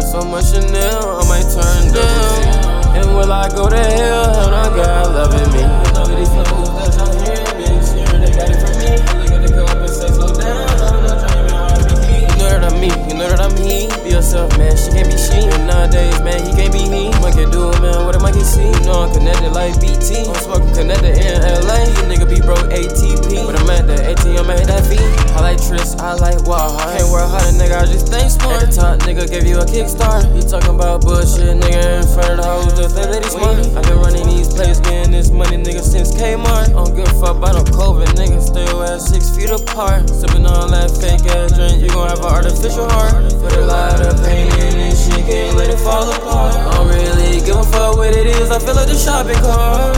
There's so much Chanel, I might turn down. And will I go to hell? Hell, not God loving me. Look at these people that's not here, bitch. You heard they got it from me. They got to go up and say slow down. I'm not trying to be hard. You know that I'm me, you know that I'm he. Be yourself, man, she can't be she. And nowadays, man, he can't be he. What can do it, man, what am I can see? You know I'm connected like BT. I'm smoking connected in LA. You nigga be broke ATP. But I'm at the ATM, I hit that V. I like Trish, I like Wild Heart. Can't wear hotter, nigga, I just think smart. At the top, nigga, give you a kickstart. You talking about bullshit, nigga, in front of the hoes, just think that he's smart. I've been running these plays, getting this money, nigga, since Kmart. I don't give a fuck about no COVID, nigga, still at 6 feet apart. Sipping on that fake ass drink, you gon' have an artificial heart. Put a lot of pain in this shit, can't let it fall apart. I don't really give a fuck what it is, I feel like the shopping cart.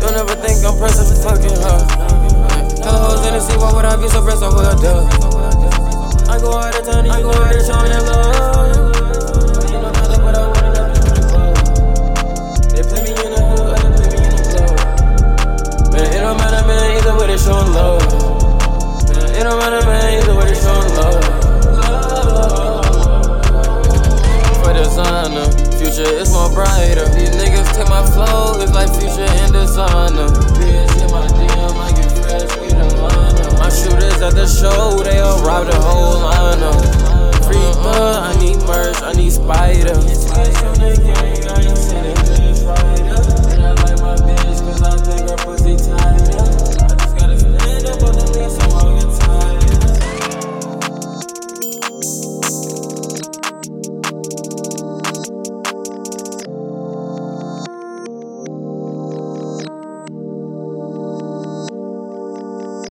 Don't ever think I'm pressing for fucking her. Tell hoes in the sea, why would I be so pressed over a dub? I go out of town, I go out of showing that love. You know nothing but I want it up in the club. They play me in the hood, they play me in the club. Man, it don't matter, man, either way they showing love. Man, it don't matter, man, either way they showing love. For designer, future is more brighter. These niggas take my flow, it's like future and designer. Bitch, in my DM, I get fresh. My shooters at the show, they all robbed the whole lineup. Free blood, I need merch, I need spider.